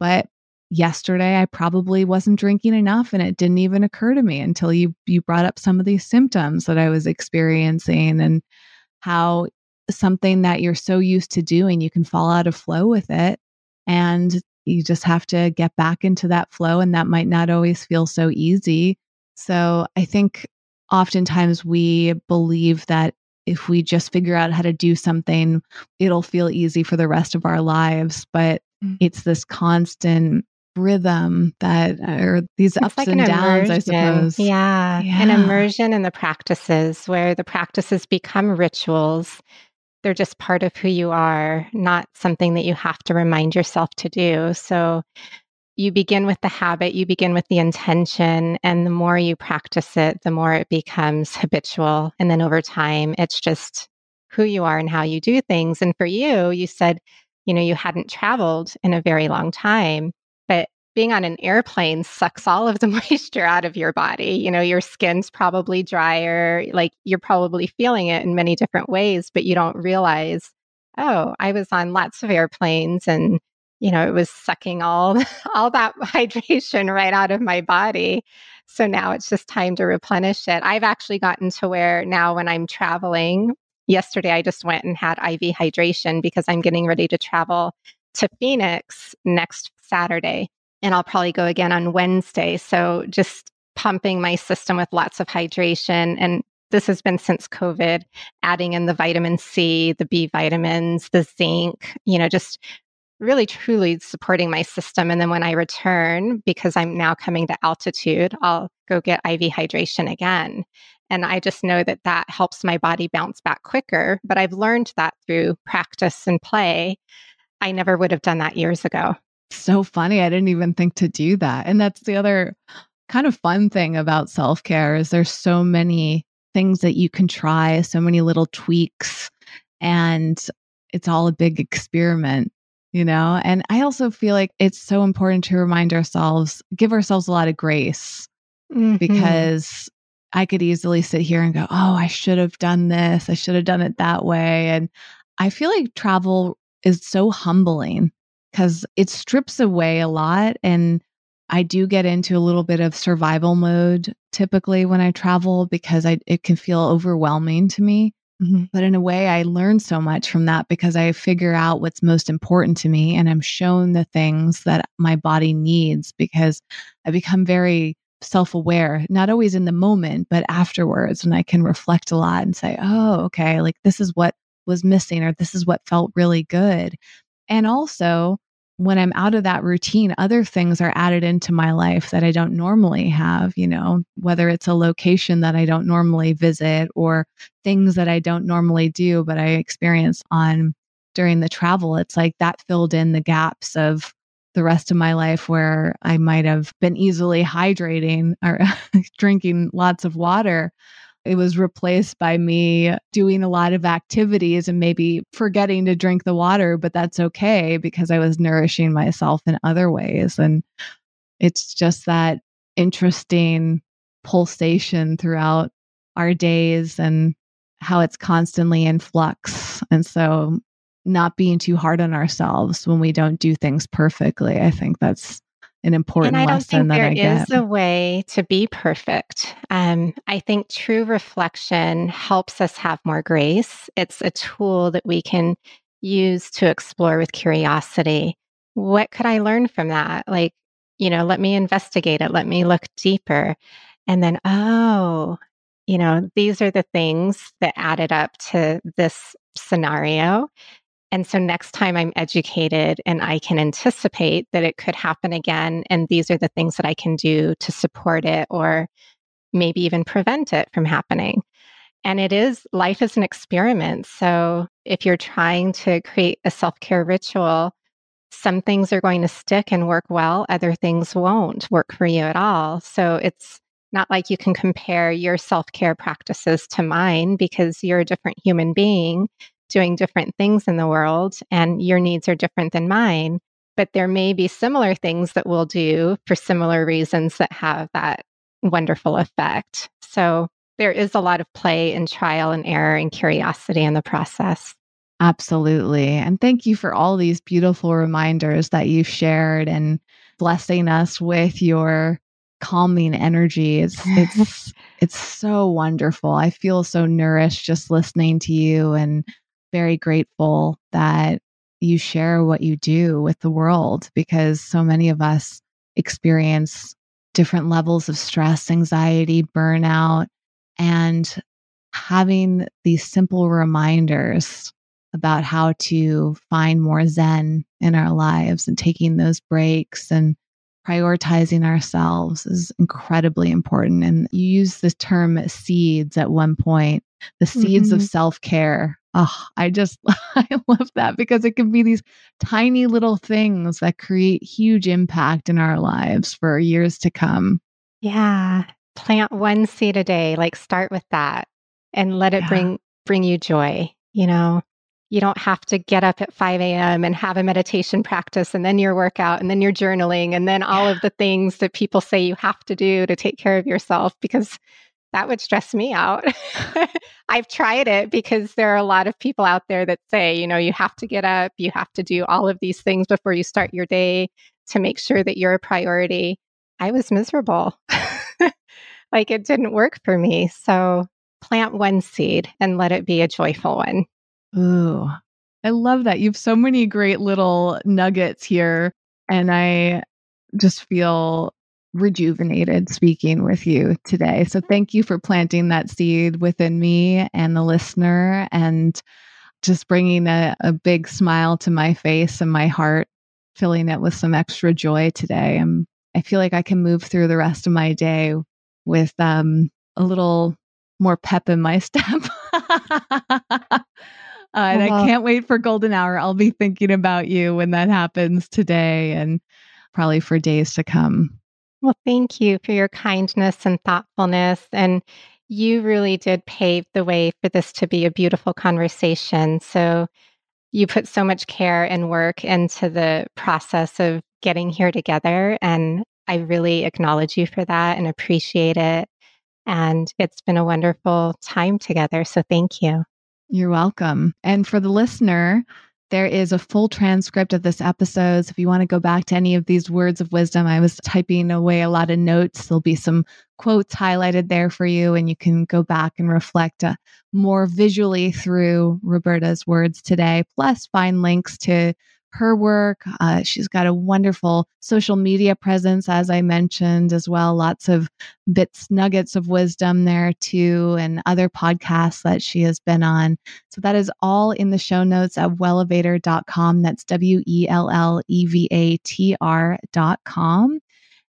but yesterday I probably wasn't drinking enough, and it didn't even occur to me until you brought up some of these symptoms that I was experiencing, and how something that you're so used to doing, you can fall out of flow with it. And you just have to get back into that flow, and that might not always feel so easy. So I think oftentimes we believe that if we just figure out how to do something, it'll feel easy for the rest of our lives. But it's this constant rhythm that are these ups like and downs, immersion, I suppose. An immersion in the practices, where the practices become rituals. They're just part of who you are, not something that you have to remind yourself to do. So you begin with the habit, you begin with the intention, and the more you practice it, the more it becomes habitual. And then over time, it's just who you are and how you do things. And for you, you said, you know, you hadn't traveled in a very long time, but being on an airplane sucks all of the moisture out of your body. You know, your skin's probably drier, like you're probably feeling it in many different ways, but you don't realize, oh, I was on lots of airplanes and, you know, it was sucking all that hydration right out of my body. So now it's just time to replenish it. I've actually gotten to where now when I'm traveling, yesterday I just went and had IV hydration because I'm getting ready to travel to Phoenix next Saturday. And I'll probably go again on Wednesday. So just pumping my system with lots of hydration. And this has been since COVID, adding in the vitamin C, the B vitamins, the zinc, you know, just really truly supporting my system. And then when I return, because I'm now coming to altitude, I'll go get IV hydration again. And I just know that that helps my body bounce back quicker. But I've learned that through practice and play. I never would have done that years ago. So funny. I didn't even think to do that. And that's the other kind of fun thing about self-care is there's so many things that you can try, so many little tweaks, and it's all a big experiment, you know? And I also feel like it's so important to remind ourselves, give ourselves a lot of grace, because I could easily sit here and go, oh, I should have done this. I should have done it that way. And I feel like travel is so humbling, because it strips away a lot. And I do get into a little bit of survival mode typically when I travel, because it can feel overwhelming to me. But in a way, I learn so much from that, because I figure out what's most important to me, and I'm shown the things that my body needs, because I become very self-aware, not always in the moment, but afterwards when I can reflect a lot and say, oh, okay, like this is what was missing, or this is what felt really good. And also, when I'm out of that routine, other things are added into my life that I don't normally have, you know, whether it's a location that I don't normally visit, or things that I don't normally do, but I experience on during the travel. It's like that filled in the gaps of the rest of my life where I might have been easily hydrating or drinking lots of water. It was replaced by me doing a lot of activities and maybe forgetting to drink the water, but that's okay because I was nourishing myself in other ways. And it's just that interesting pulsation throughout our days and how it's constantly in flux. And so not being too hard on ourselves when we don't do things perfectly. I think that's an important lesson that I get. And I don't think there is a way to be perfect. I think true reflection helps us have more grace. It's a tool that we can use to explore with curiosity. What could I learn from that? Like, you know, let me investigate it. Let me look deeper. And then, oh, you know, these are the things that added up to this scenario. And so next time I'm educated and I can anticipate that it could happen again. And these are the things that I can do to support it or maybe even prevent it from happening. And it is, life is an experiment. So if you're trying to create a self-care ritual, some things are going to stick and work well, other things won't work for you at all. So it's not like you can compare your self-care practices to mine, because you're a different human being doing different things in the world and your needs are different than mine. But there may be similar things that we'll do for similar reasons that have that wonderful effect. So there is a lot of play and trial and error and curiosity in the process. Absolutely. And thank you for all these beautiful reminders that you've shared and blessing us with your calming energy. It's so wonderful. I feel so nourished just listening to you, and very grateful that you share what you do with the world, because so many of us experience different levels of stress, anxiety, burnout, and having these simple reminders about how to find more Zen in our lives and taking those breaks and prioritizing ourselves is incredibly important. And you use the term seeds at one point, the seeds of self-care. Oh, I love that, because it can be these tiny little things that create huge impact in our lives for years to come. Yeah. Plant one seed a day, like start with that and let it bring you joy. You know, you don't have to get up at 5 a.m. and have a meditation practice and then your workout and then your journaling and then all of the things that people say you have to do to take care of yourself, because that would stress me out. I've tried it, because there are a lot of people out there that say, you know, you have to get up, you have to do all of these things before you start your day to make sure that you're a priority. I was miserable. Like, it didn't work for me. So plant one seed and let it be a joyful one. Ooh, I love that. You have so many great little nuggets here. And I just feel rejuvenated speaking with you today. So thank you for planting that seed within me and the listener, and just bringing a big smile to my face and my heart, filling it with some extra joy today. And I feel like I can move through the rest of my day with a little more pep in my step. And I can't wait for golden hour. I'll be thinking about you when that happens today, and probably for days to come. Well, thank you for your kindness and thoughtfulness. And you really did pave the way for this to be a beautiful conversation. So you put so much care and work into the process of getting here together. And I really acknowledge you for that and appreciate it. And it's been a wonderful time together. So thank you. You're welcome. And for the listener, there is a full transcript of this episode. So if you want to go back to any of these words of wisdom, I was typing away a lot of notes. There'll be some quotes highlighted there for you, and you can go back and reflect more visually through Roberta's words today. Plus, find links to her work. She's got a wonderful social media presence, as I mentioned, as well. Lots of bits, nuggets of wisdom there too, and other podcasts that she has been on. So that is all in the show notes at wellevator.com. That's WELLEVATR.com.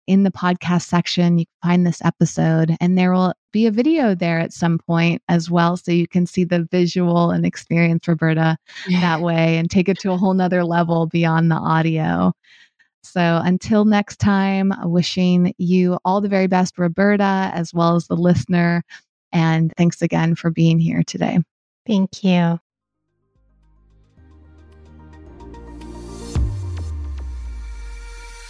In the podcast section, you can find this episode, and there will be a video there at some point as well. So you can see the visual and experience Roberta that way, and take it to a whole nother level beyond the audio. So until next time, wishing you all the very best, Roberta, as well as the listener. And thanks again for being here today. Thank you.